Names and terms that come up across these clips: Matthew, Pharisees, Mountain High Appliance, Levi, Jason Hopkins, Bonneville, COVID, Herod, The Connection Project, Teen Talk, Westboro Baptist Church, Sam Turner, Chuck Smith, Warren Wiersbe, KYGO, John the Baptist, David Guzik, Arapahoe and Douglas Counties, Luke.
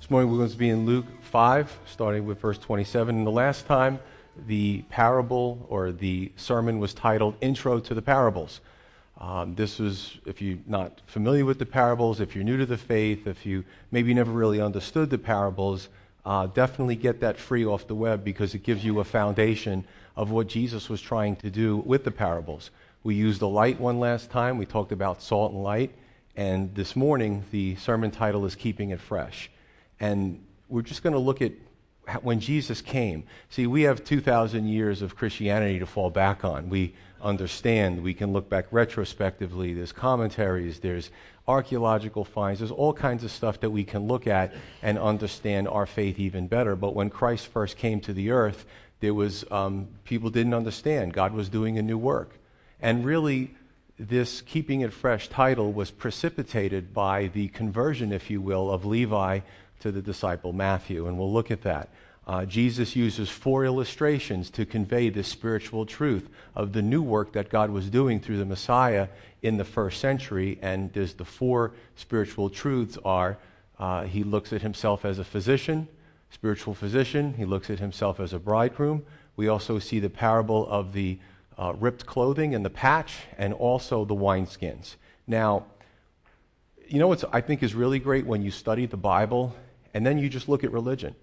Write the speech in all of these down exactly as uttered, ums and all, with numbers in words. This morning we're going to be in Luke five, starting with verse twenty-seven. And the last time the parable or the sermon was titled Intro to the Parables. Um, this was, if you're not familiar with the parables, if you're new to the faith, if you maybe never really understood the parables, uh, definitely get that free off the web because it gives you a foundation of what Jesus was trying to do with the parables. We used the light one last time. We talked about salt and light. And this morning the sermon title is Keeping It Fresh. And we're just going to look at when Jesus came. See, we have two thousand years of Christianity to fall back on. We understand. We can look back retrospectively. There's commentaries. There's archaeological finds. There's all kinds of stuff that we can look at and understand our faith even better. But when Christ first came to the earth, there was um, people didn't understand. God was doing a new work. And really, this Keeping It Fresh title was precipitated by the conversion, if you will, of Levi to the disciple Matthew, and we'll look at that. Uh, Jesus uses four illustrations to convey this spiritual truth of the new work that God was doing through the Messiah in the first century, and there's the four spiritual truths are uh, he looks at himself as a physician, spiritual physician, he looks at himself as a bridegroom. We also see the parable of the uh, ripped clothing and the patch, and also the wineskins. Now, you know what I think is really great when you study the Bible and then you just look at religion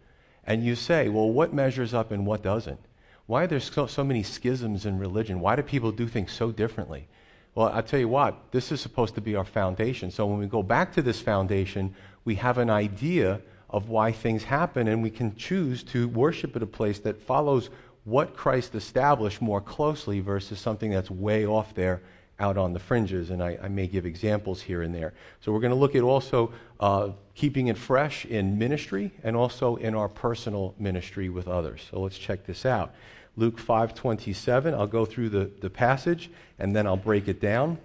and you say, well, what measures up and what doesn't? Why are there so, so many schisms in religion? Why do people do things so differently? Well, I'll tell you what, this is supposed to be our foundation. So when we go back to this foundation, we have an idea of why things happen, and we can choose to worship at a place that follows what Christ established more closely versus something that's way off there out on the fringes, and I, I may give examples here and there. So we're going to look at also uh, keeping it fresh in ministry and also in our personal ministry with others. So let's check this out. Luke five twenty-seven, I'll go through the, the passage and then I'll break it down.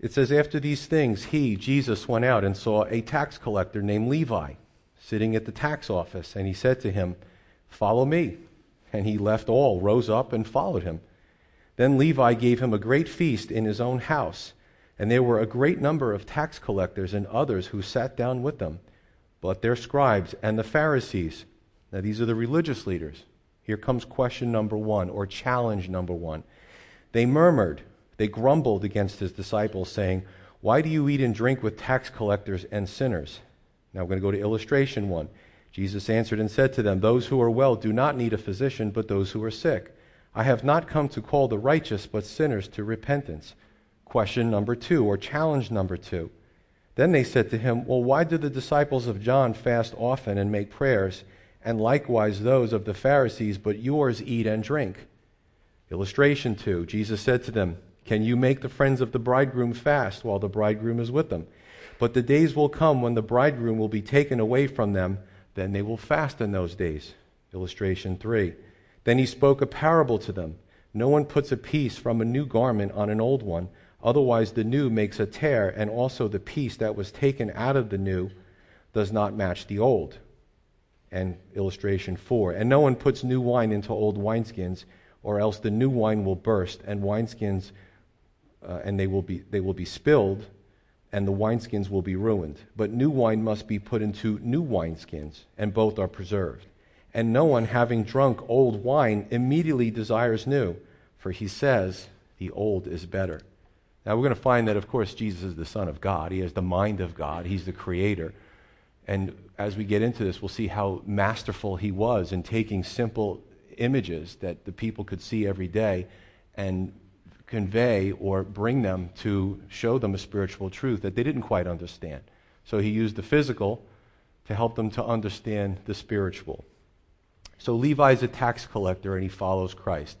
It says, after these things, he, Jesus, went out and saw a tax collector named Levi sitting at the tax office, and he said to him, "Follow me." And he left all, rose up, and followed him. Then Levi gave him a great feast in his own house, and there were a great number of tax collectors and others who sat down with them, but their scribes and the Pharisees. Now these are the religious leaders. Here comes question number one, or challenge number one. They murmured, they grumbled against his disciples, saying, "Why do you eat and drink with tax collectors and sinners?" Now we're going to go to illustration one. Jesus answered and said to them, "Those who are well do not need a physician, but those who are sick. I have not come to call the righteous, but sinners to repentance." Question number two, or challenge number two. Then they said to him, "Well, why do the disciples of John fast often and make prayers, and likewise those of the Pharisees, but yours eat and drink?" Illustration two, Jesus said to them, "Can you make the friends of the bridegroom fast while the bridegroom is with them? But the days will come when the bridegroom will be taken away from them, then they will fast in those days." Illustration three. Then he spoke a parable to them. "No one puts a piece from a new garment on an old one, otherwise the new makes a tear, and also the piece that was taken out of the new does not match the old." And illustration four. And no one puts new wine into old wineskins, or else the new wine will burst, and wineskins uh, and they will be they will be spilled, and the wineskins will be ruined. But new wine must be put into new wineskins, and both are preserved. And no one, having drunk old wine, immediately desires new, for he says, the old is better. Now we're going to find that, of course, Jesus is the Son of God. He has the mind of God. He's the Creator. And as we get into this, we'll see how masterful he was in taking simple images that the people could see every day and convey or bring them to show them a spiritual truth that they didn't quite understand. So he used the physical to help them to understand the spiritual. So Levi is a tax collector, and he follows Christ.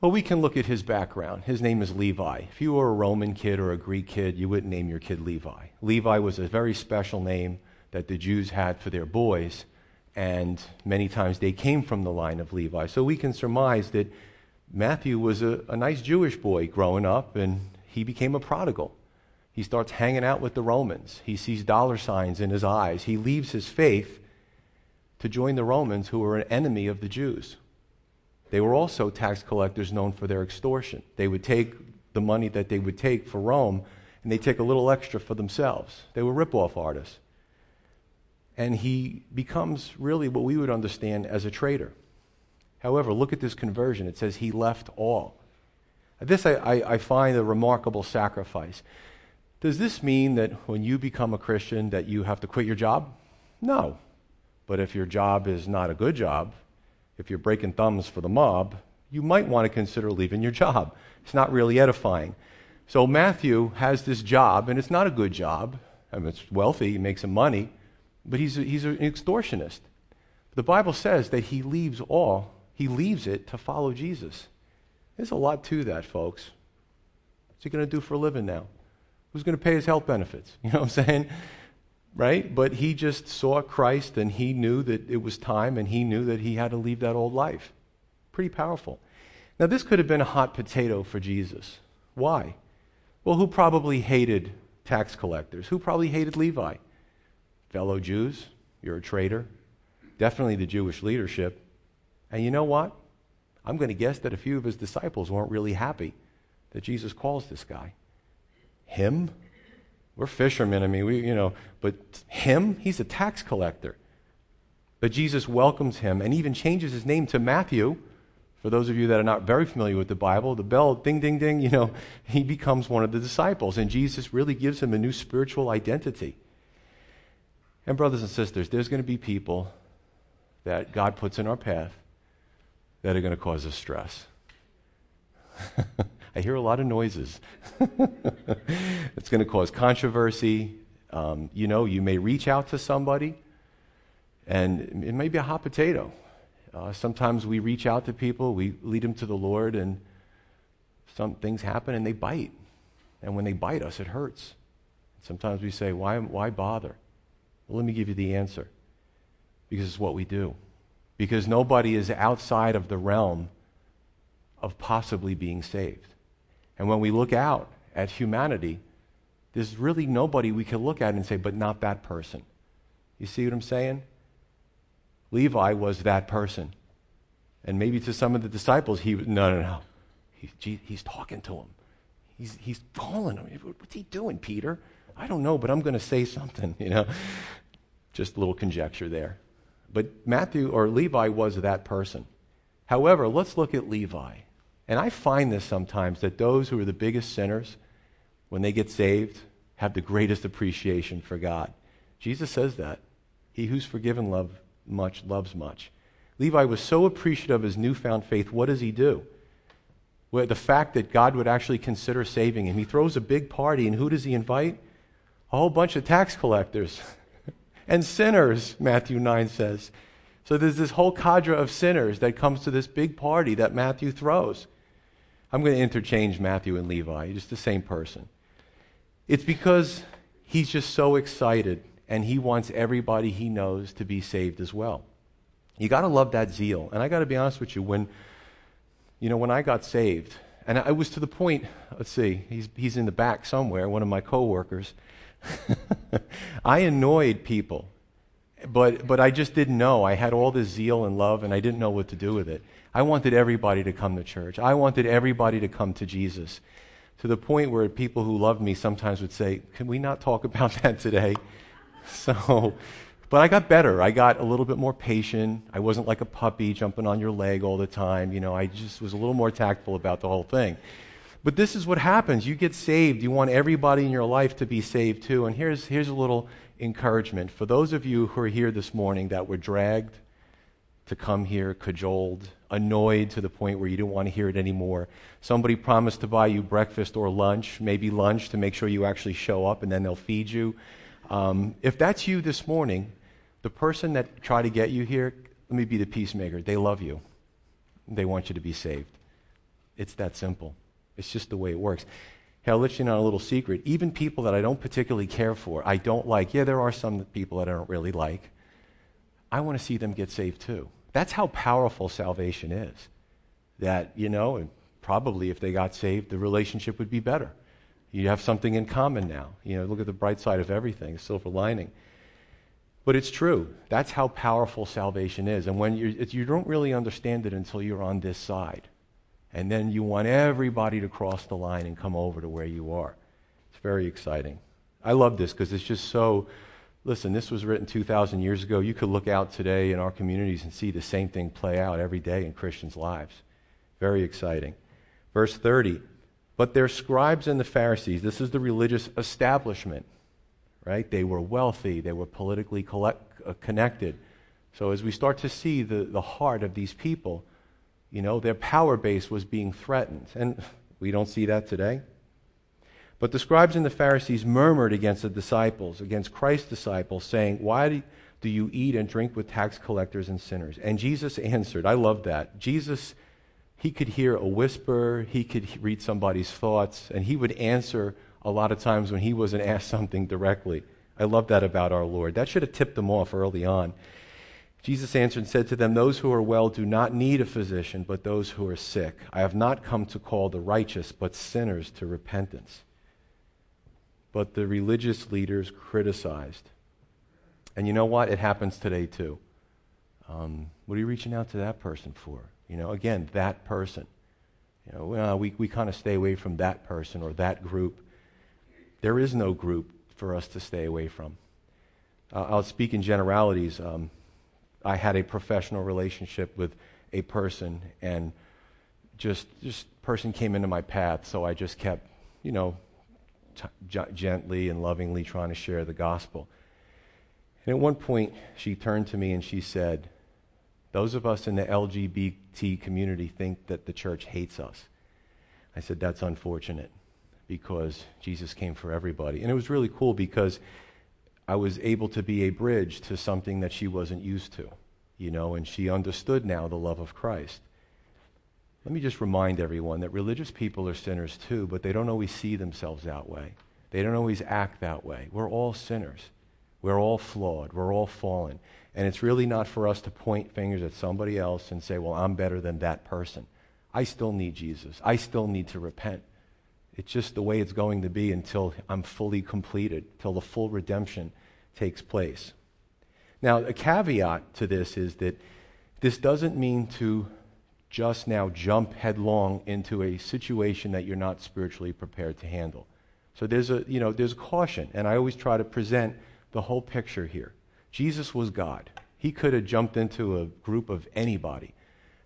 Well, we can look at his background. His name is Levi. If you were a Roman kid or a Greek kid, you wouldn't name your kid Levi. Levi was a very special name that the Jews had for their boys, and many times they came from the line of Levi. So we can surmise that Matthew was a, a nice Jewish boy growing up, and he became a prodigal. He starts hanging out with the Romans. He sees dollar signs in his eyes. He leaves his faith to join the Romans, who were an enemy of the Jews. They were also tax collectors known for their extortion. They would take the money that they would take for Rome, and they'd take a little extra for themselves. They were rip-off artists. And he becomes really what we would understand as a traitor. However, look at this conversion. It says he left all. This I, I, I find a remarkable sacrifice. Does this mean that when you become a Christian that you have to quit your job? No. But if your job is not a good job, if you're breaking thumbs for the mob, you might want to consider leaving your job. It's not really edifying. So Matthew has this job, and it's not a good job. I mean, it's wealthy, he makes some money, but he's a, he's an extortionist. The Bible says that he leaves all, he leaves it to follow Jesus. There's a lot to that, folks. What's he going to do for a living now? Who's going to pay his health benefits? You know what I'm saying? Right? But he just saw Christ, and he knew that it was time, and he knew that he had to leave that old life. Pretty powerful. Now, this could have been a hot potato for Jesus. Why? Well, who probably hated tax collectors? Who probably hated Levi? Fellow Jews, you're a traitor. Definitely the Jewish leadership. And you know what? I'm going to guess that a few of his disciples weren't really happy that Jesus calls this guy. Him? We're fishermen, I mean, we, you know, but him? He's a tax collector. But Jesus welcomes him and even changes his name to Matthew. For those of you that are not very familiar with the Bible, the bell, ding, ding, ding, you know, he becomes one of the disciples. And Jesus really gives him a new spiritual identity. And brothers and sisters, there's going to be people that God puts in our path that are going to cause us stress. I hear a lot of noises. It's going to cause controversy. Um, you know, you may reach out to somebody, and it may be a hot potato. Uh, sometimes we reach out to people, we lead them to the Lord, and some things happen, and they bite. And when they bite us, it hurts. Sometimes we say, why, why bother? Well, let me give you the answer. Because it's what we do. Because nobody is outside of the realm of possibly being saved. And when we look out at humanity, there's really nobody we can look at and say, but not that person. You see what I'm saying? Levi was that person. And maybe to some of the disciples, he was, no, no, no. He, he's talking to him. He's, he's calling him. What's he doing, Peter? I don't know, but I'm going to say something, you know. Just a little conjecture there. But Matthew or Levi was that person. However, let's look at Levi. And I find this sometimes, that those who are the biggest sinners, when they get saved, have the greatest appreciation for God. Jesus says that. He who's forgiven love much loves much. Levi was so appreciative of his newfound faith. What does he do? Well, the fact that God would actually consider saving him. He throws a big party, and who does he invite? A whole bunch of tax collectors and sinners, Matthew nine says. So there's this whole cadre of sinners that comes to this big party that Matthew throws. I'm going to interchange Matthew and Levi, just the same person. It's because he's just so excited, and he wants everybody he knows to be saved as well. You got to love that zeal. And I got to be honest with you, when you know when I got saved, and I was to the point, let's see, he's he's in the back somewhere, one of my coworkers. I annoyed people. But but I just didn't know. I had all this zeal and love, and I didn't know what to do with it. I wanted everybody to come to church. I wanted everybody to come to Jesus, to the point where people who loved me sometimes would say, can we not talk about that today? So, but I got better. I got a little bit more patient. I wasn't like a puppy jumping on your leg all the time. You know, I just was a little more tactful about the whole thing. But this is what happens. You get saved. You want everybody in your life to be saved too. And here's here's a little encouragement. For those of you who are here this morning that were dragged to come here, cajoled, annoyed to the point where you didn't want to hear it anymore, somebody promised to buy you breakfast or lunch, maybe lunch to make sure you actually show up, and then they'll feed you. Um, if that's you this morning, the person that tried to get you here, let me be the peacemaker. They love you. They want you to be saved. It's that simple. It's just the way it works. Hey, I'll let you know a little secret. Even people that I don't particularly care for, I don't like. Yeah, there are some people that I don't really like. I want to see them get saved too. That's how powerful salvation is. That, you know, and probably if they got saved, the relationship would be better. You have something in common now. You know, look at the bright side of everything, silver lining. But it's true. That's how powerful salvation is. And when you you don't really understand it until you're on this side. And then you want everybody to cross the line and come over to where you are. It's very exciting. I love this because it's just so, listen, this was written two thousand years ago. You could look out today in our communities and see the same thing play out every day in Christians' lives. Very exciting. Verse thirty, but their scribes and the Pharisees, this is the religious establishment, right? They were wealthy. They were politically collect, uh, connected. So as we start to see the, the heart of these people, you know, their power base was being threatened. And we don't see that today. But the scribes and the Pharisees murmured against the disciples, against Christ's disciples, saying, why do you eat and drink with tax collectors and sinners? And Jesus answered. I love that. Jesus, he could hear a whisper. He could read somebody's thoughts. And he would answer a lot of times when he wasn't asked something directly. I love that about our Lord. That should have tipped them off early on. Jesus answered and said to them, those who are well do not need a physician, but those who are sick. I have not come to call the righteous, but sinners to repentance. But the religious leaders criticized. And you know what? It happens today too. Um, what are you reaching out to that person for? You know, again, that person. You know, well, we, we kind of stay away from that person or that group. There is no group for us to stay away from. Uh, I'll speak in generalities. Um, I had a professional relationship with a person, and just just person came into my path, so I just kept, you know, t- g- gently and lovingly trying to share the gospel. And at one point, she turned to me and she said, those of us in the L G B T community think that the church hates us. I said, that's unfortunate, because Jesus came for everybody. And it was really cool because I was able to be a bridge to something that she wasn't used to, you know, and she understood now the love of Christ. Let me just remind everyone that religious people are sinners too, but they don't always see themselves that way. They don't always act that way. We're all sinners. We're all flawed. We're all fallen. And it's really not for us to point fingers at somebody else and say, well, I'm better than that person. I still need Jesus. I still need to repent. It's just the way it's going to be until I'm fully completed, till the full redemption takes place. Now, a caveat to this is that this doesn't mean to just now jump headlong into a situation that you're not spiritually prepared to handle. So there's a, you know, there's caution, and I always try to present the whole picture here. Jesus was God. He could have jumped into a group of anybody,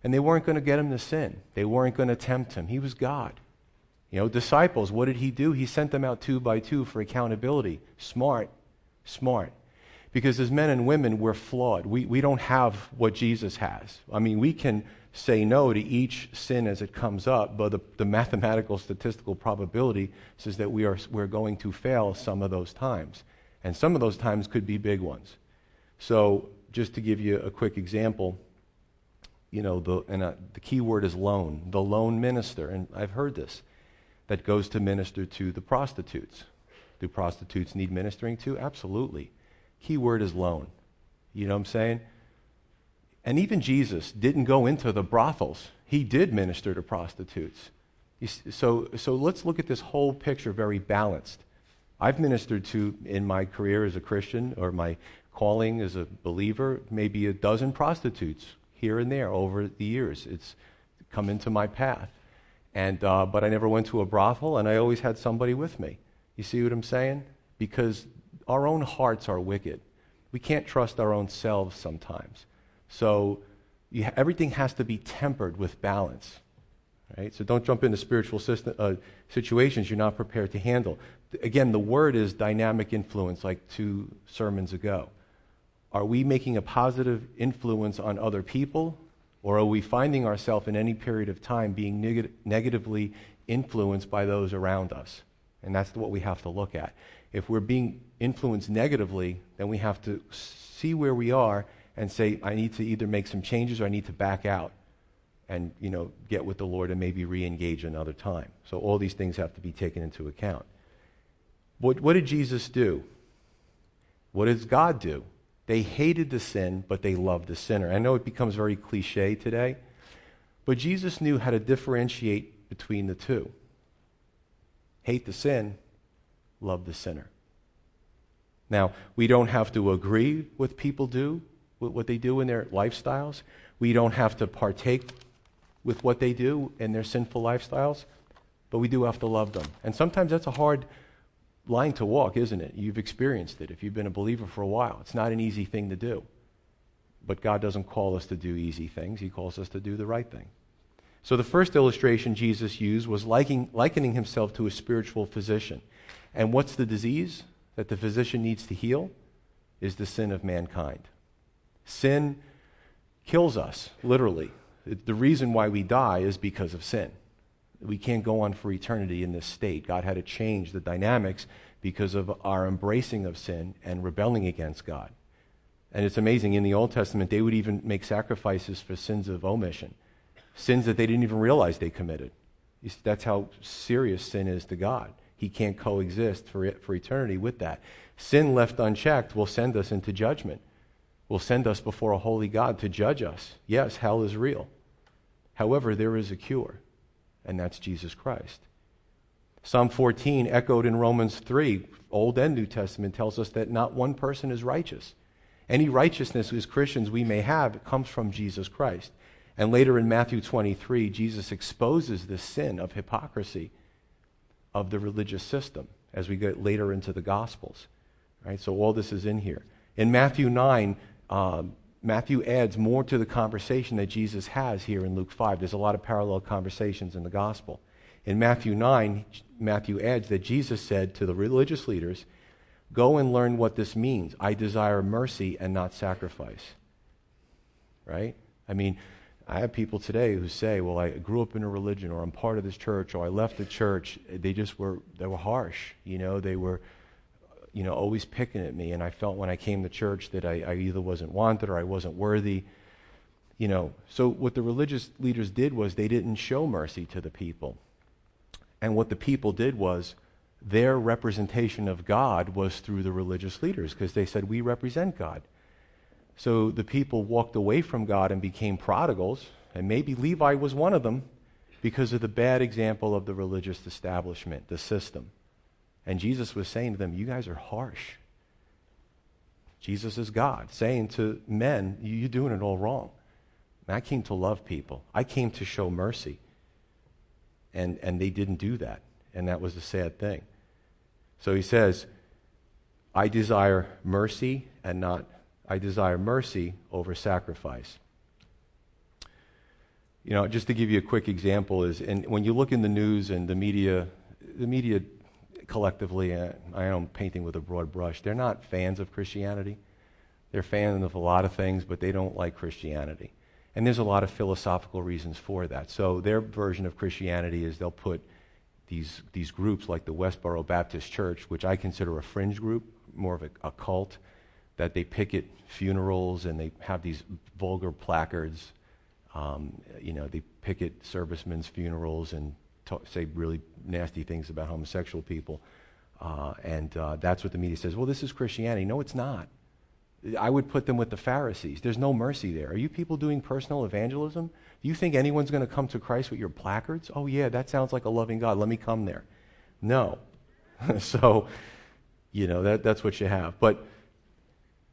and they weren't going to get him to sin. They weren't going to tempt him. He was God. You know, disciples, what did he do? He sent them out two by two for accountability. Smart, smart. Because as men and women, we're flawed. We we don't have what Jesus has. I mean, we can say no to each sin as it comes up, but the, the mathematical statistical probability says that we are we're going to fail some of those times. And some of those times could be big ones. So just to give you a quick example, you know, the and uh, the key word is lone, the lone minister. And I've heard this. That goes to minister to the prostitutes. Do prostitutes need ministering to? Absolutely. Key word is lone. You know what I'm saying? And even Jesus didn't go into the brothels. He did minister to prostitutes. So, so let's look at this whole picture very balanced. I've ministered to, in my career as a Christian, or my calling as a believer, maybe a dozen prostitutes here and there over the years. It's come into my path. And uh, but I never went to a brothel, and I always had somebody with me. You see what I'm saying? Because our own hearts are wicked. We can't trust our own selves sometimes. So you ha- everything has to be tempered with balance. Right? So don't jump into spiritual system, uh, situations you're not prepared to handle. Again, the word is dynamic influence, like two sermons ago. Are we making a positive influence on other people? Or are we finding ourselves in any period of time being neg- negatively influenced by those around us? And that's what we have to look at. If we're being influenced negatively, then we have to see where we are and say, I need to either make some changes or I need to back out and, you know, get with the Lord and maybe re-engage another time. So all these things have to be taken into account. What, what did Jesus do? What does God do? They hated the sin, but they loved the sinner. I know it becomes very cliche today, but Jesus knew how to differentiate between the two. Hate the sin, love the sinner. Now, we don't have to agree with people do, with what they do in their lifestyles. We don't have to partake with what they do in their sinful lifestyles, but we do have to love them. And sometimes that's a hard line to walk, isn't it? You've experienced it if you've been a believer for a while. It's not an easy thing to do. But God doesn't call us to do easy things. He calls us to do the right thing. So the first illustration Jesus used was liking, likening himself to a spiritual physician. And what's the disease that the physician needs to heal? Is the sin of mankind. Sin kills us, literally. The reason why we die is because of sin. We can't go on for eternity in this state. God had to change the dynamics because of our embracing of sin and rebelling against God. And it's amazing, in the Old Testament, they would even make sacrifices for sins of omission, sins that they didn't even realize they committed. That's how serious sin is to God. He can't coexist for it, for eternity with that. Sin left unchecked will send us into judgment, will send us before a holy God to judge us. Yes, hell is real. However, there is a cure, and that's Jesus Christ. Psalm fourteen, echoed in Romans three, Old and New Testament, tells us that not one person is righteous. Any righteousness as Christians we may have comes from Jesus Christ. And later in Matthew twenty-three, Jesus exposes the sin of hypocrisy of the religious system as we get later into the Gospels. Right? So all this is in here. In Matthew nine, um, Matthew adds more to the conversation that Jesus has here in Luke five. There's a lot of parallel conversations in the Gospel. In Matthew nine, Matthew adds that Jesus said to the religious leaders, "Go and learn what this means. I desire mercy and not sacrifice." Right? I mean, I have people today who say, "Well, I grew up in a religion, or I'm part of this church, or I left the church." They just were, they were harsh. You know, they were, you know, always picking at me. And I felt when I came to church that I, I either wasn't wanted or I wasn't worthy. You know, so what the religious leaders did was they didn't show mercy to the people. And what the people did was, their representation of God was through the religious leaders, because they said, "We represent God." So the people walked away from God and became prodigals, and maybe Levi was one of them, because of the bad example of the religious establishment, the system. And Jesus was saying to them, "You guys are harsh." Jesus is God, saying to men, "You're doing it all wrong. And I came to love people. I came to show mercy." And, and they didn't do that, and that was the sad thing. So he says, I desire mercy and not, I desire mercy over sacrifice. You know, just to give you a quick example is, and when you look in the news and the media, the media collectively, uh, I am painting with a broad brush, they're not fans of Christianity. They're fans of a lot of things, but they don't like Christianity. And there's a lot of philosophical reasons for that. So their version of Christianity is they'll put these these groups like the Westboro Baptist Church, which I consider a fringe group, more of a, a cult, that they picket funerals and they have these vulgar placards. Um, you know, they picket servicemen's funerals and talk, say really nasty things about homosexual people. Uh, and uh, that's what the media says, well, this is Christianity. No, it's not. I would put them with the Pharisees. There's no mercy there. Are you people doing personal evangelism? Do you think anyone's going to come to Christ with your placards? Oh, yeah, that sounds like a loving God. Let me come there. No. So, you know, that, that's what you have. But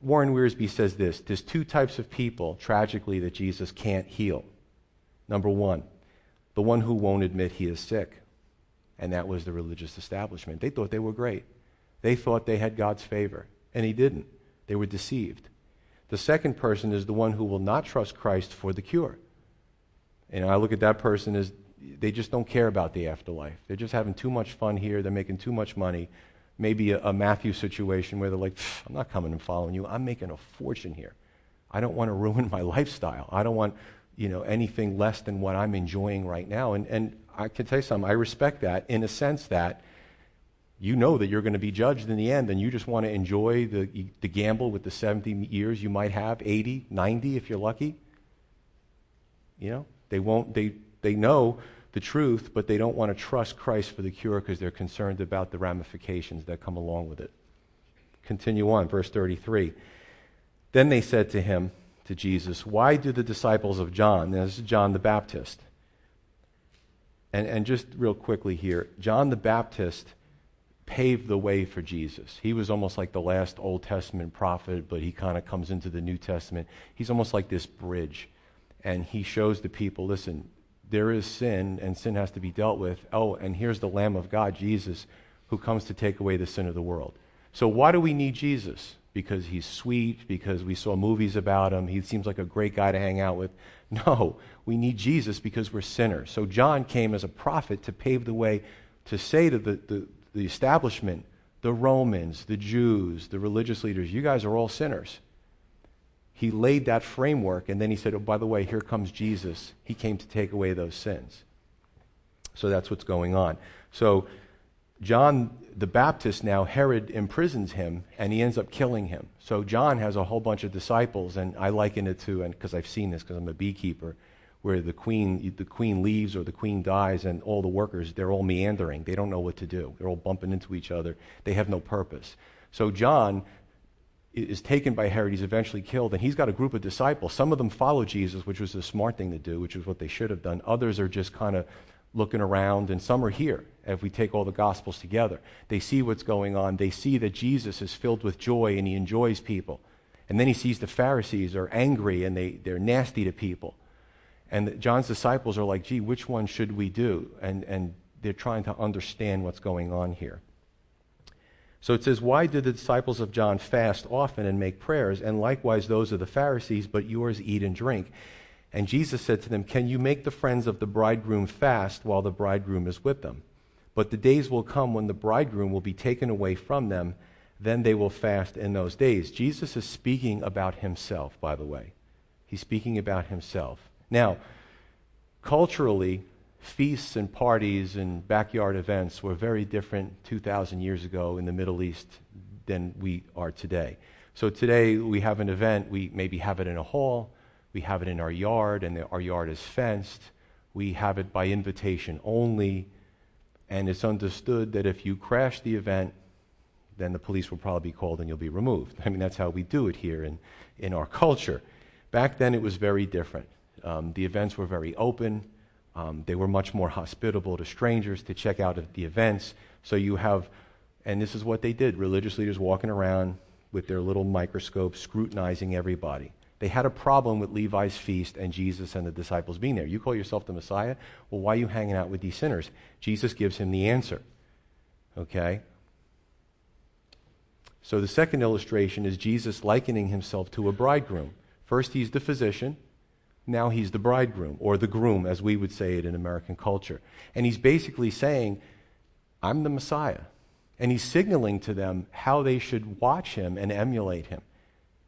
Warren Wiersbe says this. There's two types of people, tragically, that Jesus can't heal. Number one, the one who won't admit he is sick. And that was the religious establishment. They thought they were great. They thought they had God's favor, and he didn't. They were deceived. The second person is the one who will not trust Christ for the cure. And I look at that person as they just don't care about the afterlife. They're just having too much fun here. They're making too much money. Maybe a, a Matthew situation where they're like, "I'm not coming and following you. I'm making a fortune here. I don't want to ruin my lifestyle. I don't want, you know, anything less than what I'm enjoying right now." And, and I can tell you something. I respect that in a sense that you know that you're going to be judged in the end, and you just want to enjoy the, the gamble with the seventy years you might have, eighty, ninety if you're lucky. You know, they won't, they, they know the truth, but they don't want to trust Christ for the cure because they're concerned about the ramifications that come along with it. Continue on, verse thirty-three. Then they said to him, to Jesus, why do the disciples of John, now this is John the Baptist, and, and just real quickly here, John the Baptist paved the way for Jesus. He was almost like the last Old Testament prophet, but he kind of comes into the New Testament. He's almost like this bridge, and he shows the people, listen, there is sin, and sin has to be dealt with. Oh, and here's the Lamb of God, Jesus, who comes to take away the sin of the world. So why do we need Jesus? Because he's sweet, because we saw movies about him, he seems like a great guy to hang out with. No, we need Jesus because we're sinners. So John came as a prophet to pave the way, to say to the, the, the establishment, the Romans, the Jews, the religious leaders, you guys are all sinners. He laid that framework, and then he said, oh, by the way, here comes Jesus. He came to take away those sins. So that's what's going on. So John the Baptist now, Herod imprisons him, and he ends up killing him. So John has a whole bunch of disciples, and I liken it to, and because I've seen this because I'm a beekeeper, where the queen the queen leaves or the queen dies, and all the workers, they're all meandering. They don't know what to do. They're all bumping into each other. They have no purpose. So John is taken by Herod. He's eventually killed, and he's got a group of disciples. Some of them follow Jesus, which was the smart thing to do, which is what they should have done. Others are just kind of looking around, and some are here. If we take all the Gospels together, they see what's going on. They see that Jesus is filled with joy and he enjoys people. And then he sees the Pharisees are angry and they, they're nasty to people. And John's disciples are like, gee, which one should we do? And, and they're trying to understand what's going on here. So it says, why did the disciples of John fast often and make prayers, and likewise those of the Pharisees, but yours eat and drink? And Jesus said to them, can you make the friends of the bridegroom fast while the bridegroom is with them? But the days will come when the bridegroom will be taken away from them, then they will fast in those days. Jesus is speaking about himself, by the way. He's speaking about himself. Now, culturally, feasts and parties and backyard events were very different two thousand years ago in the Middle East than we are today. So today we have an event, we maybe have it in a hall, we have it in our yard, and the, our yard is fenced. We have it by invitation only, and it's understood that if you crash the event, then the police will probably be called and you'll be removed. I mean, that's how we do it here in, in our culture. Back then, it was very different. Um, the events were very open. Um, they were much more hospitable to strangers to check out the events. So you have, and this is what they did, religious leaders walking around with their little microscopes scrutinizing everybody. They had a problem with Levi's feast and Jesus and the disciples being there. You call yourself the Messiah? Well, why are you hanging out with these sinners? Jesus gives him the answer. Okay? So the second illustration is Jesus likening himself to a bridegroom. First, he's the physician. Now he's the bridegroom, or the groom, as we would say it in American culture. And he's basically saying, I'm the Messiah. And he's signaling to them how they should watch him and emulate him.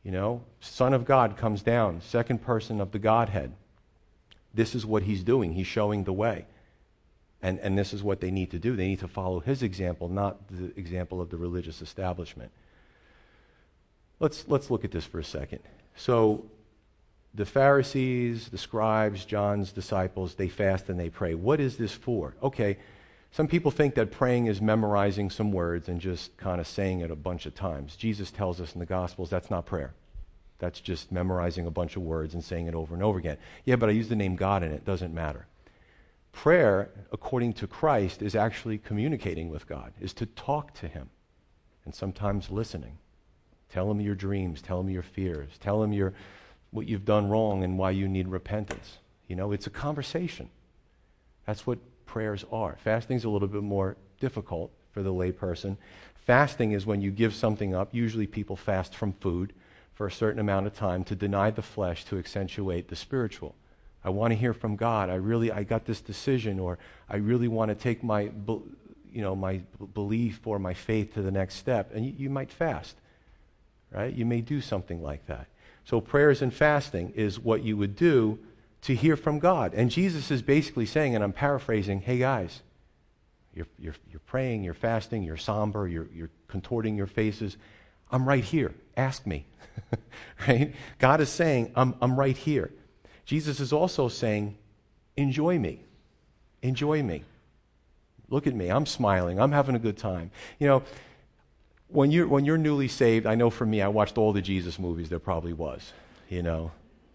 You know, Son of God comes down, second person of the Godhead. This is what he's doing. He's showing the way. And, and this is what they need to do. They need to follow his example, not the example of the religious establishment. Let's, let's look at this for a second. So the Pharisees, the scribes, John's disciples, they fast and they pray. What is this for? Okay, some people think that praying is memorizing some words and just kind of saying it a bunch of times. Jesus tells us in the Gospels that's not prayer. That's just memorizing a bunch of words and saying it over and over again. Yeah, but I use the name God in it. Doesn't matter. Prayer, according to Christ, is actually communicating with God, is to talk to him, and sometimes listening. Tell him your dreams. Tell him your fears. Tell him your, what you've done wrong and why you need repentance. You know, it's a conversation. That's what prayers are. Fasting's a little bit more difficult for the layperson. Fasting is when you give something up. Usually people fast from food for a certain amount of time to deny the flesh to accentuate the spiritual. I want to hear from God. I really, I got this decision, or I really want to take my, you know, my belief or my faith to the next step. And you, you might fast, right? You may do something like that. So prayers and fasting is what you would do to hear from God. And Jesus is basically saying, and I'm paraphrasing, hey guys, you're, you're, you're praying, you're fasting, you're somber, you're, you're contorting your faces. I'm right here. Ask me. Right? God is saying, I'm, I'm right here. Jesus is also saying, enjoy me. Enjoy me. Look at me. I'm smiling. I'm having a good time. You know, when you're when you're newly saved, I know for me, I watched all the Jesus movies there probably was. You know,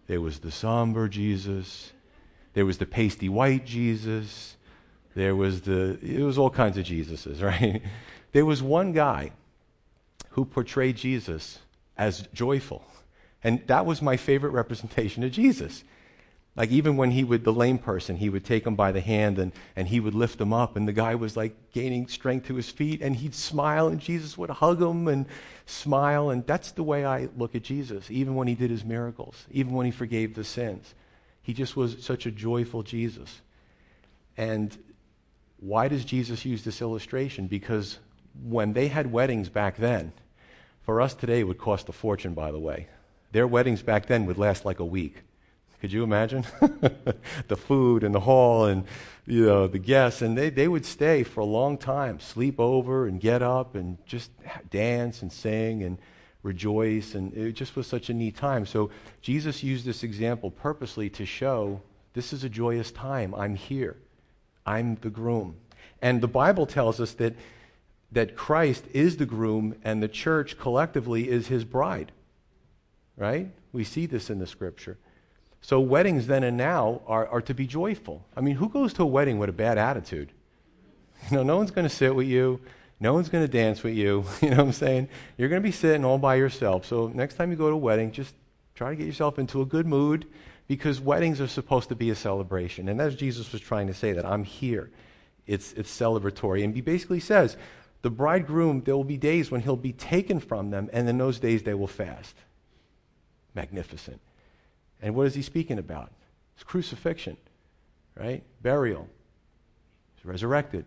there was the somber Jesus, there was the pasty white Jesus, there was the it was all kinds of Jesuses, right? There was one guy who portrayed Jesus as joyful, and that was my favorite representation of Jesus. Like, even when he would, the lame person, he would take him by the hand and, and he would lift him up, and the guy was like gaining strength to his feet, and he'd smile, and Jesus would hug him and smile. And that's the way I look at Jesus, even when he did his miracles, even when he forgave the sins. He just was such a joyful Jesus. And why does Jesus use this illustration? Because when they had weddings back then, for us today it would cost a fortune, by the way. Their weddings back then would last like a week. Could you imagine? The food and the hall and, you know, the guests. And they, they would stay for a long time, sleep over and get up and just dance and sing and rejoice. And it just was such a neat time. So Jesus used this example purposely to show this is a joyous time. I'm here. I'm the groom. And the Bible tells us that that Christ is the groom and the church collectively is his bride. Right? We see this in the scripture. So weddings then and now are, are to be joyful. I mean, who goes to a wedding with a bad attitude? You know, no one's going to sit with you. No one's going to dance with you. You know what I'm saying? You're going to be sitting all by yourself. So next time you go to a wedding, just try to get yourself into a good mood, because weddings are supposed to be a celebration. And as Jesus was trying to say that, I'm here. It's, it's celebratory. And he basically says, the bridegroom, there will be days when he'll be taken from them, and in those days they will fast. Magnificent. And what is he speaking about? It's crucifixion, right? Burial. He's resurrected.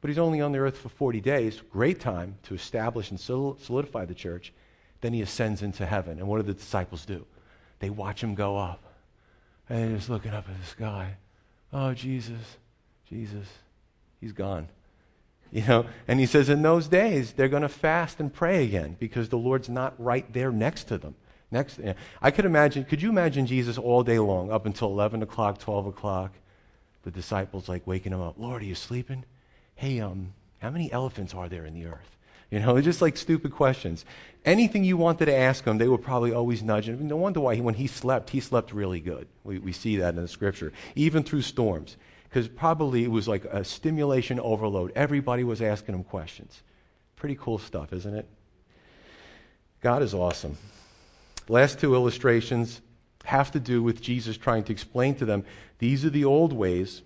But he's only on the earth for forty days. Great time to establish and solidify the church. Then he ascends into heaven. And what do the disciples do? They watch him go up. And they're just looking up at the sky. Oh, Jesus, Jesus, he's gone. You know, and he says in those days, they're going to fast and pray again, because the Lord's not right there next to them. Next, I could imagine, could you imagine Jesus all day long, up until eleven o'clock, twelve o'clock, the disciples like waking him up, Lord, are you sleeping? Hey, um, how many elephants are there in the earth? You know, just like stupid questions. Anything you wanted to ask him, they would probably always nudge him. No wonder why he, when he slept, he slept really good. We, we see that in the scripture, even through storms, because probably it was like a stimulation overload. Everybody was asking him questions. Pretty cool stuff, isn't it? God is awesome. Last two illustrations have to do with Jesus trying to explain to them, these are the old ways.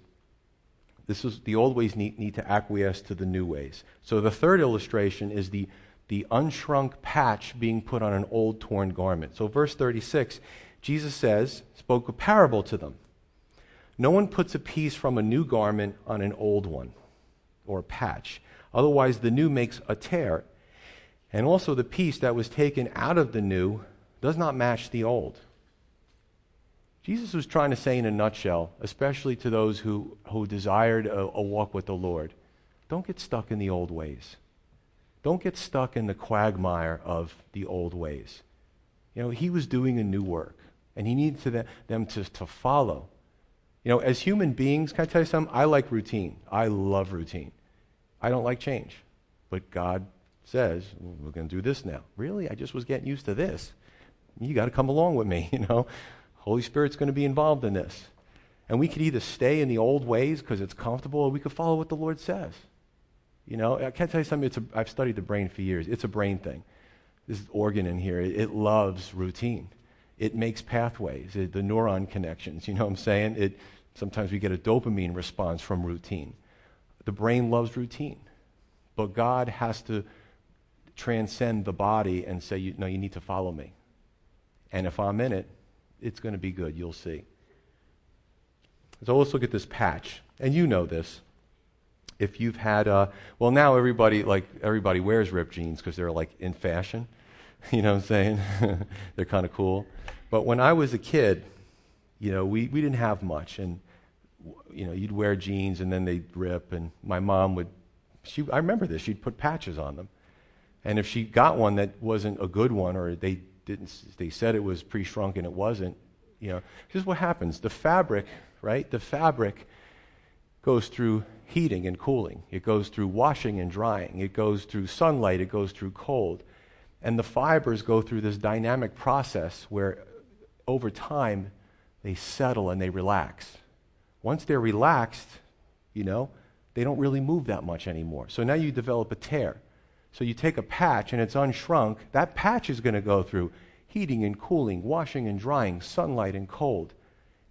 This is the old ways need, need to acquiesce to the new ways. So the third illustration is the, the unshrunk patch being put on an old torn garment. So verse thirty-six, Jesus says, spoke a parable to them. No one puts a piece from a new garment on an old one, or a patch. Otherwise the new makes a tear. And also the piece that was taken out of the new does not match the old. Jesus was trying to say in a nutshell, especially to those who, who desired a, a walk with the Lord, don't get stuck in the old ways. Don't get stuck in the quagmire of the old ways. You know, he was doing a new work, and he needed to the, them to, to follow. You know, as human beings, can I tell you something? I like routine. I love routine. I don't like change. But God says, we're going to do this now. Really? I just was getting used to this. You got to come along with me, you know. Holy Spirit's going to be involved in this. And we could either stay in the old ways because it's comfortable, or we could follow what the Lord says. You know, I can't tell you something. It's a, I've studied the brain for years. It's a brain thing. This organ in here, it, it loves routine. It makes pathways, it, the neuron connections, you know what I'm saying? It. Sometimes we get a dopamine response from routine. The brain loves routine. But God has to transcend the body and say, you, no, you need to follow me. And if I'm in it, it's going to be good. You'll see. So let's look at this patch. And you know this. If you've had, uh, well, now everybody like everybody wears ripped jeans because they're like in fashion. You know what I'm saying? They're kind of cool. But when I was a kid, you know, we, we didn't have much. And, you know, you'd wear jeans and then they'd rip. And my mom would, she I remember this, she'd put patches on them. And if she got one that wasn't a good one, or they Didn't, they said it was pre-shrunk and it wasn't, you know. This is what happens. The fabric, right? The fabric goes through heating and cooling. It goes through washing and drying. It goes through sunlight. It goes through cold. And the fibers go through this dynamic process where over time they settle and they relax. Once they're relaxed, you know, they don't really move that much anymore. So now you develop a tear. So you take a patch and it's unshrunk. That patch is going to go through heating and cooling, washing and drying, sunlight and cold.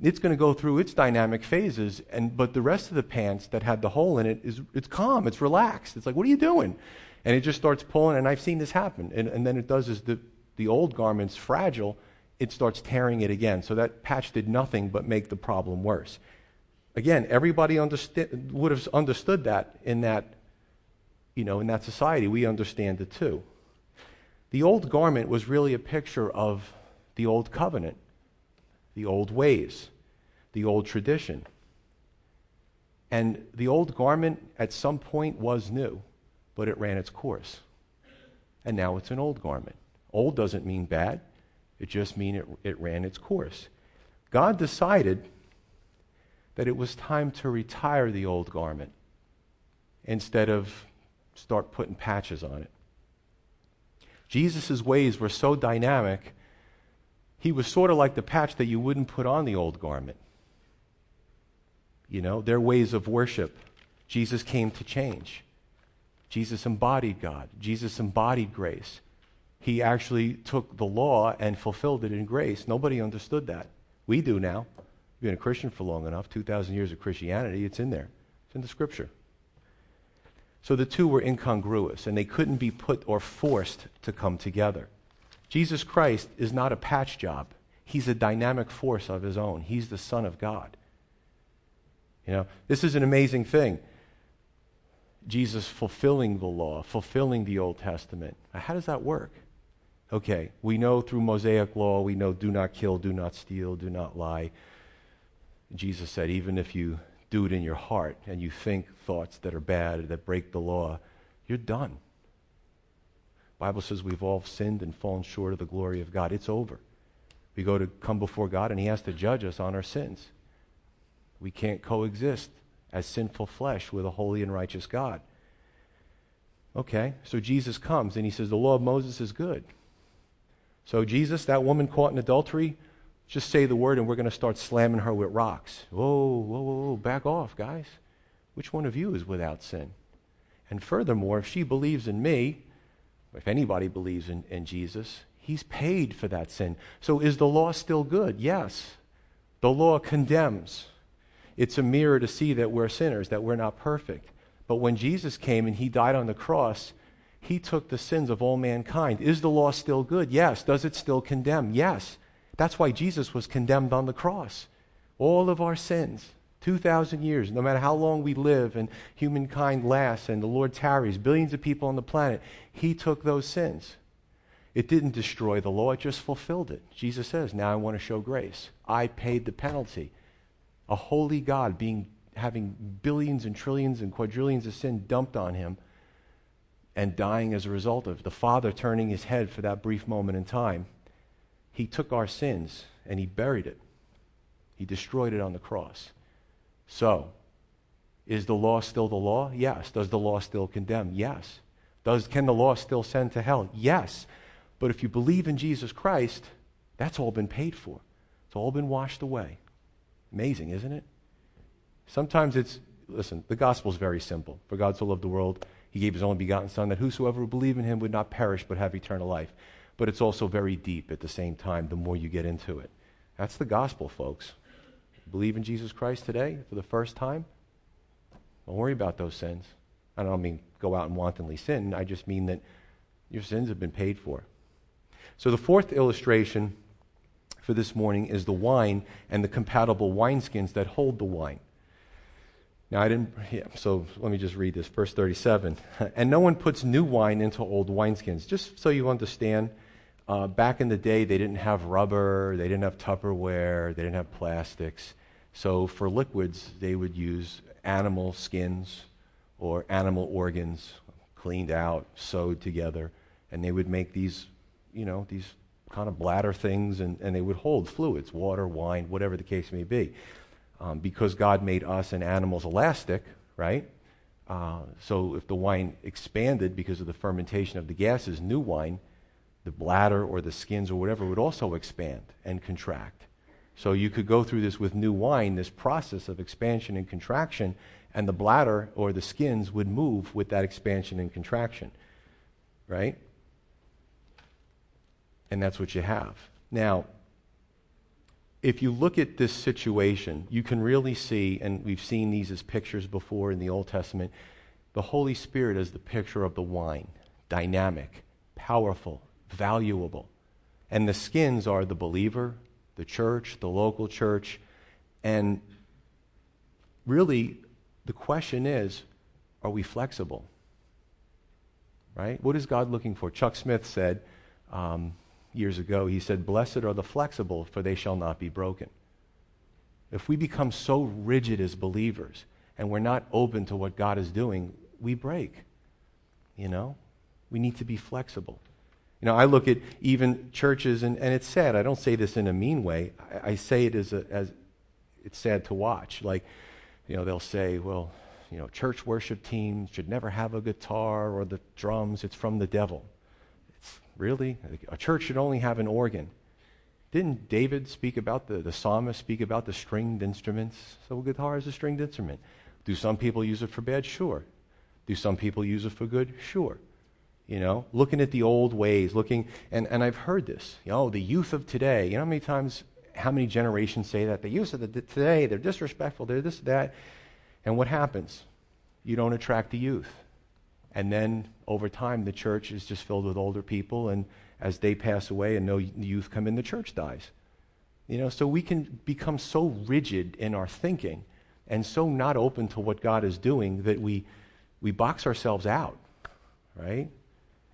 It's going to go through its dynamic phases, and but the rest of the pants that had the hole in it, is it's calm, it's relaxed. It's like, what are you doing? And it just starts pulling, and I've seen this happen. And, and then it does is the, the old garment's fragile, it starts tearing it again. So that patch did nothing but make the problem worse. Again, everybody understood, would have understood that in that, you know, in that society. We understand it too. The old garment was really a picture of the old covenant, the old ways, the old tradition. And the old garment at some point was new, but it ran its course. And now it's an old garment. Old doesn't mean bad. It just means it, it ran its course. God decided that it was time to retire the old garment instead of start putting patches on it. Jesus' ways were so dynamic. He was sort of like the patch that you wouldn't put on the old garment. You know, their ways of worship. Jesus came to change. Jesus embodied God. Jesus embodied grace. He actually took the law and fulfilled it in grace. Nobody understood that. We do now. We've been a Christian for long enough, two thousand years of Christianity. It's in there. It's in the Scripture. So the two were incongruous, and they couldn't be put or forced to come together. Jesus Christ is not a patch job. He's a dynamic force of his own. He's the Son of God. You know, this is an amazing thing. Jesus fulfilling the law, fulfilling the Old Testament. How does that work? Okay, we know through Mosaic law, we know do not kill, do not steal, do not lie. Jesus said, even if you do it in your heart and you think thoughts that are bad, that break the law, you're done. Bible says we've all sinned and fallen short of the glory of God. It's over. We go to come before God, and he has to judge us on our sins. We can't coexist as sinful flesh with a holy and righteous God. Okay, so Jesus comes, and he says, the law of Moses is good. So Jesus, that woman caught in adultery, just say the word, and we're going to start slamming her with rocks. Whoa, whoa, whoa, whoa, back off, guys. Which one of you is without sin? And furthermore, if she believes in me, if anybody believes in, in Jesus, he's paid for that sin. So is the law still good? Yes. The law condemns. It's a mirror to see that we're sinners, that we're not perfect. But when Jesus came and he died on the cross, he took the sins of all mankind. Is the law still good? Yes. Does it still condemn? Yes. That's why Jesus was condemned on the cross. All of our sins, two thousand years, no matter how long we live and humankind lasts and the Lord tarries, billions of people on the planet, he took those sins. It didn't destroy the law, it just fulfilled it. Jesus says, now I want to show grace. I paid the penalty. A holy God being having billions and trillions and quadrillions of sin dumped on him and dying as a result of it. The Father turning his head for that brief moment in time. He took our sins and he buried it. He destroyed it on the cross. So, is the law still the law? Yes. Does the law still condemn? Yes. Does can the law still send to hell? Yes. But if you believe in Jesus Christ, that's all been paid for. It's all been washed away. Amazing, isn't it? Sometimes it's, listen, the gospel's very simple. For God so loved the world, he gave his only begotten Son, that whosoever would believe in him would not perish but have eternal life. But it's also very deep at the same time, the more you get into it. That's the gospel, folks. Believe in Jesus Christ today for the first time, don't worry about those sins. I don't mean go out and wantonly sin. I just mean that your sins have been paid for. So the fourth illustration for this morning is the wine and the compatible wineskins that hold the wine. Now, I didn't, yeah, so let me just read this, verse thirty-seven. And no one puts new wine into old wineskins. Just so you understand, uh, back in the day, they didn't have rubber, they didn't have Tupperware, they didn't have plastics. So for liquids, they would use animal skins or animal organs cleaned out, sewed together, and they would make these, you know, these kind of bladder things, and, and they would hold fluids, water, wine, whatever the case may be. um, because God made us and animals elastic, right? Uh, so if the wine expanded because of the fermentation of the gases, new wine, the bladder or the skins or whatever would also expand and contract. So you could go through this with new wine, this process of expansion and contraction, and the bladder or the skins would move with that expansion and contraction, right? And that's what you have. Now, if you look at this situation, you can really see, and we've seen these as pictures before in the Old Testament, the Holy Spirit is the picture of the wine, dynamic, powerful, valuable. And the skins are the believer, the church, the local church. And really, the question is, are we flexible? Right? What is God looking for? Chuck Smith said um, years ago, he said, "Blessed are the flexible, for they shall not be broken." If we become so rigid as believers and we're not open to what God is doing, we break. You know? We need to be flexible. You know, I look at even churches, and, and it's sad. I don't say this in a mean way. I, I say it as a, as it's sad to watch. Like, you know, they'll say, well, you know, church worship team should never have a guitar or the drums. It's from the devil. It's really, a church should only have an organ. Didn't David speak about, the, the psalmist speak about the stringed instruments? So a guitar is a stringed instrument. Do some people use it for bad? Sure. Do some people use it for good? Sure. You know, looking at the old ways, looking, and, and I've heard this, you know, the youth of today, you know how many times, how many generations say that? The youth of the, the, today, they're disrespectful, they're this, that. And what happens? You don't attract the youth. And then over time, the church is just filled with older people, and as they pass away and no youth come in, the church dies. You know, so we can become so rigid in our thinking and so not open to what God is doing that we we box ourselves out, right?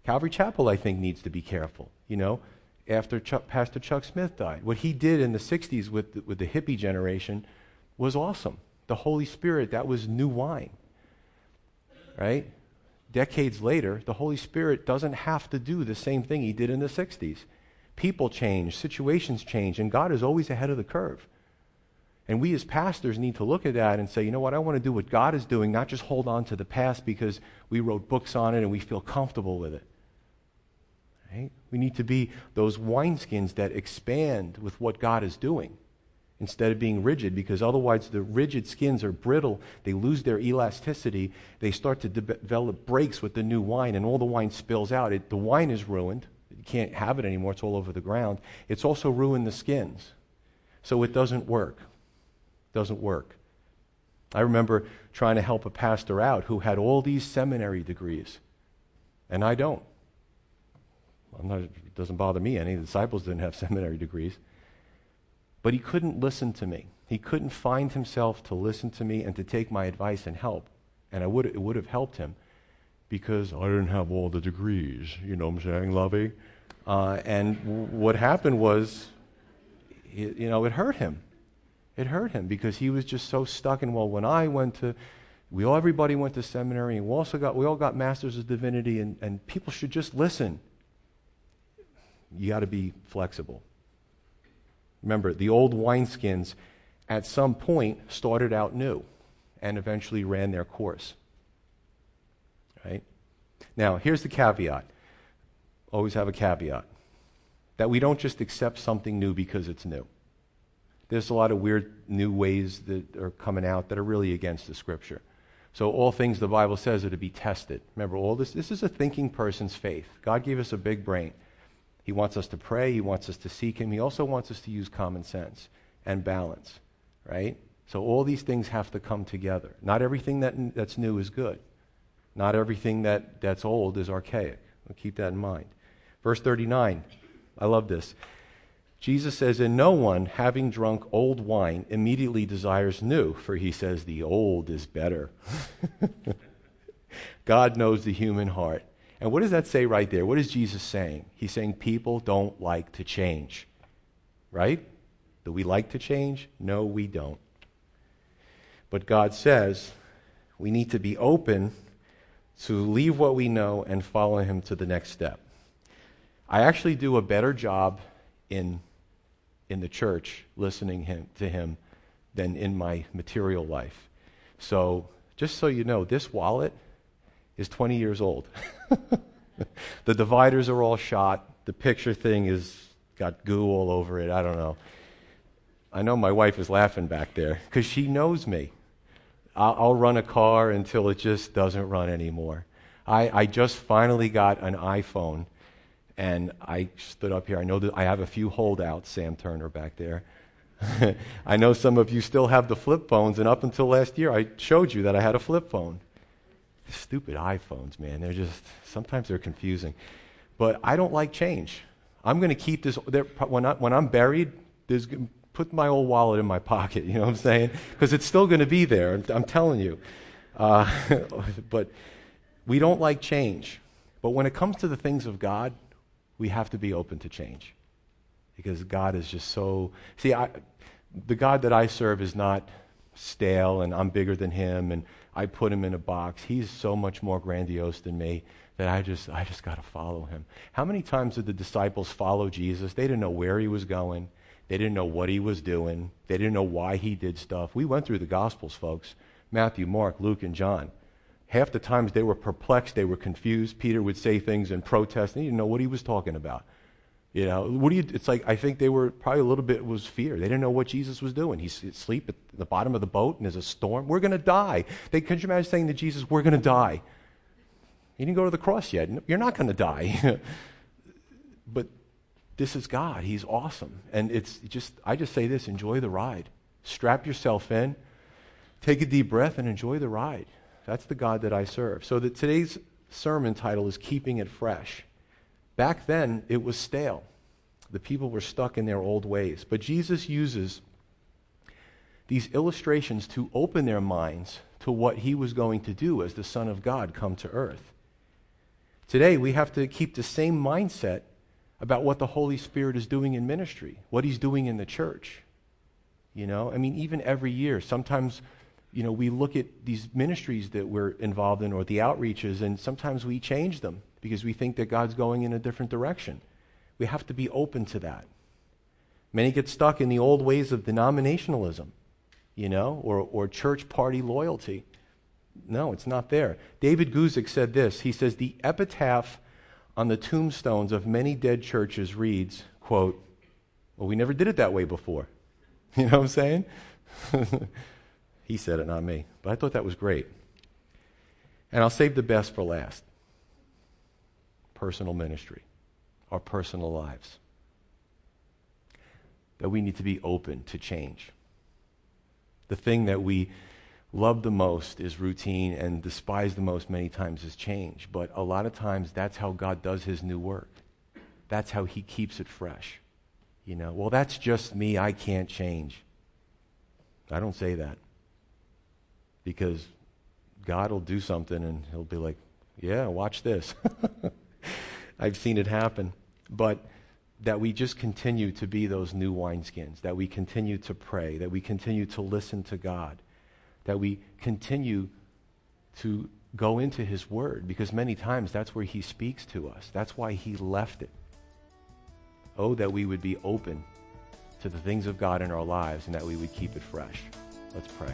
Calvary Chapel, I think, needs to be careful. You know, after Chuck, Pastor Chuck Smith died, what he did in the sixties with the, with the hippie generation was awesome. The Holy Spirit, that was new wine, right? Decades later, the Holy Spirit doesn't have to do the same thing he did in the sixties. People change, situations change, and God is always ahead of the curve. And we as pastors need to look at that and say, you know what, I want to do what God is doing, not just hold on to the past because we wrote books on it and we feel comfortable with it. We need to be those wineskins that expand with what God is doing instead of being rigid, because otherwise the rigid skins are brittle. They lose their elasticity. They start to de- develop breaks with the new wine, and all the wine spills out. It, the wine is ruined. You can't have it anymore. It's all over the ground. It's also ruined the skins. So it doesn't work. It doesn't work. I remember trying to help a pastor out who had all these seminary degrees, and I don't. I'm not, it doesn't bother me any. The disciples didn't have seminary degrees. But he couldn't listen to me. He couldn't find himself to listen to me and to take my advice and help. And I would, it would have helped him because I didn't have all the degrees. You know what I'm saying, Lovey? Uh, and w- what happened was, it, you know, it hurt him. It hurt him because he was just so stuck in, well, when I went to... We all, everybody went to seminary, and we also got, we all got masters of divinity, and, and people should just listen. You got to be flexible. Remember, the old wineskins at some point started out new and eventually ran their course. Right? Now, here's the caveat. Always have a caveat. That we don't just accept something new because it's new. There's a lot of weird new ways that are coming out that are really against the Scripture. So all things the Bible says are to be tested. Remember, all this, this is a thinking person's faith. God gave us a big brain. He wants us to pray. He wants us to seek Him. He also wants us to use common sense and balance, right? So all these things have to come together. Not everything that that's new is good. Not everything that, that's old is archaic. We'll keep that in mind. Verse thirty-nine, I love this. Jesus says, "And no one, having drunk old wine, immediately desires new, for he says, the old is better." God knows the human heart. And what does that say right there? What is Jesus saying? He's saying people don't like to change, right? Do we like to change? No, we don't. But God says we need to be open to leave what we know and follow Him to the next step. I actually do a better job in in the church listening him, to Him than in my material life. So just so you know, this wallet is twenty years old. The dividers are all shot. The picture thing is got goo all over it. I don't know. I know my wife is laughing back there because she knows me. I'll, I'll run a car until it just doesn't run anymore. I, I just finally got an iPhone, and I stood up here. I know that I have a few holdouts, Sam Turner back there. I know some of you still have the flip phones, and up until last year, I showed you that I had a flip phone. Stupid iPhones, man. They're just, sometimes they're confusing. But I don't like change. I'm going to keep this, when, I, when I'm buried, there's, put my old wallet in my pocket, you know what I'm saying? Because it's still going to be there, I'm, I'm telling you. Uh, but we don't like change. But when it comes to the things of God, we have to be open to change. Because God is just so, see, I, the God that I serve is not stale and I'm bigger than him and I put him in a box. He's so much more grandiose than me that I just I just got to follow him. How many times did the disciples follow Jesus? They didn't know where he was going. They didn't know what he was doing. They didn't know why he did stuff. We went through the Gospels, folks. Matthew, Mark, Luke, and John. Half the times they were perplexed. They were confused. Peter would say things and protest. And he didn't know what he was talking about. You know, what do you, it's like, I think they were probably a little bit was fear. They didn't know what Jesus was doing. He's asleep at the bottom of the boat and there's a storm. We're going to die. They, could you imagine saying to Jesus, we're going to die? He didn't go to the cross yet. You're not going to die. But this is God. He's awesome. And it's just, I just say this, enjoy the ride. Strap yourself in, take a deep breath and enjoy the ride. That's the God that I serve. So that today's sermon title is Keeping It Fresh. Back then, it was stale. The people were stuck in their old ways. But Jesus uses these illustrations to open their minds to what he was going to do as the Son of God come to earth. Today, we have to keep the same mindset about what the Holy Spirit is doing in ministry, what he's doing in the church. You know, I mean, even every year, sometimes, you know, we look at these ministries that we're involved in or the outreaches, and sometimes we change them. Because we think that God's going in a different direction. We have to be open to that. Many get stuck in the old ways of denominationalism, you know, or, or church party loyalty. No, it's not there. David Guzik said this. He says, the epitaph on the tombstones of many dead churches reads, quote, well, we never did it that way before. You know what I'm saying? He said it, not me. But I thought that was great. And I'll save the best for last. Personal ministry, our personal lives, that we need to be open to change. The thing that we love the most is routine and despise the most many times is change. But a lot of times that's how God does his new work. That's how he keeps it fresh. You know, well, that's just me. I can't change. I don't say that because God will do something and he'll be like, yeah, watch this. I've seen it happen, but that we just continue to be those new wineskins, that we continue to pray, that we continue to listen to God, that we continue to go into his word, because many times that's where he speaks to us. That's why he left it. Oh, that we would be open to the things of God in our lives and that we would keep it fresh. Let's pray.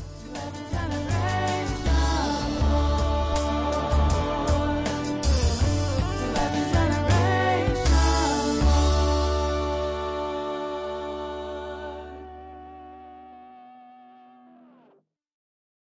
you.